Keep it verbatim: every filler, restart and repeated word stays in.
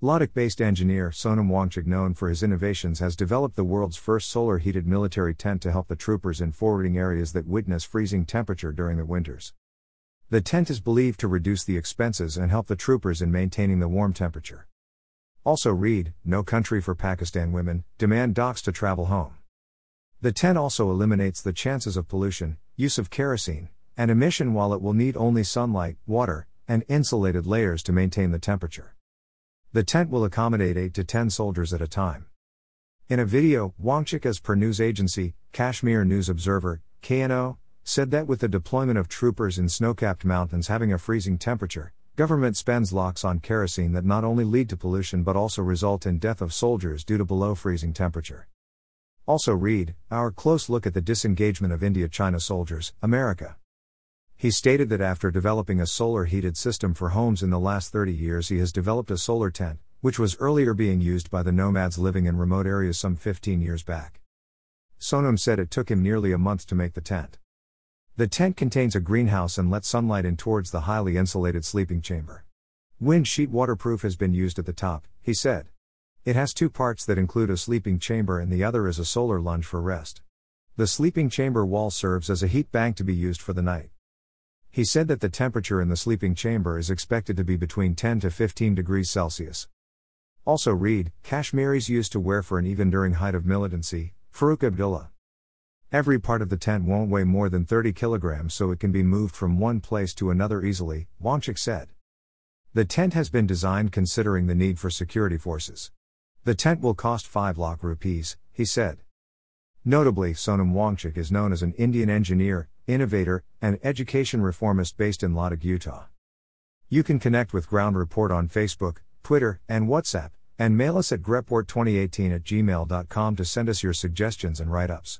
Ladakh-based engineer Sonam Wangchuk, known for his innovations, has developed the world's first solar-heated military tent to help the troopers in forwarding areas that witness freezing temperature during the winters. The tent is believed to reduce the expenses and help the troopers in maintaining the warm temperature. Also read, No Country for Pakistan Women, Demand Docs to Travel Home. The tent also eliminates the chances of pollution, use of kerosene, and emission, while it will need only sunlight, water, and insulated layers to maintain the temperature. The tent will accommodate eight to ten soldiers at a time. In a video, Wangchuk, as per news agency Kashmir News Observer (K N O), said that with the deployment of troopers in snow-capped mountains having a freezing temperature, government spends lakhs on kerosene that not only lead to pollution but also result in death of soldiers due to below-freezing temperature. Also read, Our Close Look at the Disengagement of India-China Soldiers, America. He stated that after developing a solar-heated system for homes in the last thirty years, he has developed a solar tent, which was earlier being used by the nomads living in remote areas some fifteen years back. Sonam said it took him nearly a month to make the tent. The tent contains a greenhouse and lets sunlight in towards the highly insulated sleeping chamber. Wind sheet waterproof has been used at the top, he said. It has two parts that include a sleeping chamber and the other is a solar lounge for rest. The sleeping chamber wall serves as a heat bank to be used for the night. He said that the temperature in the sleeping chamber is expected to be between ten to fifteen degrees Celsius. Also read, Kashmiris used to wear for an even during height of militancy, Farooq Abdullah. Every part of the tent won't weigh more than thirty kilograms, so it can be moved from one place to another easily, Wangchuk said. The tent has been designed considering the need for security forces. The tent will cost five lakh rupees, he said. Notably, Sonam Wangchuk is known as an Indian engineer, innovator, and education reformist based in Ladakh, Utah. You can connect with Ground Report on Facebook, Twitter, and WhatsApp, and mail us at greport twenty eighteen at gmail dot com to send us your suggestions and write-ups.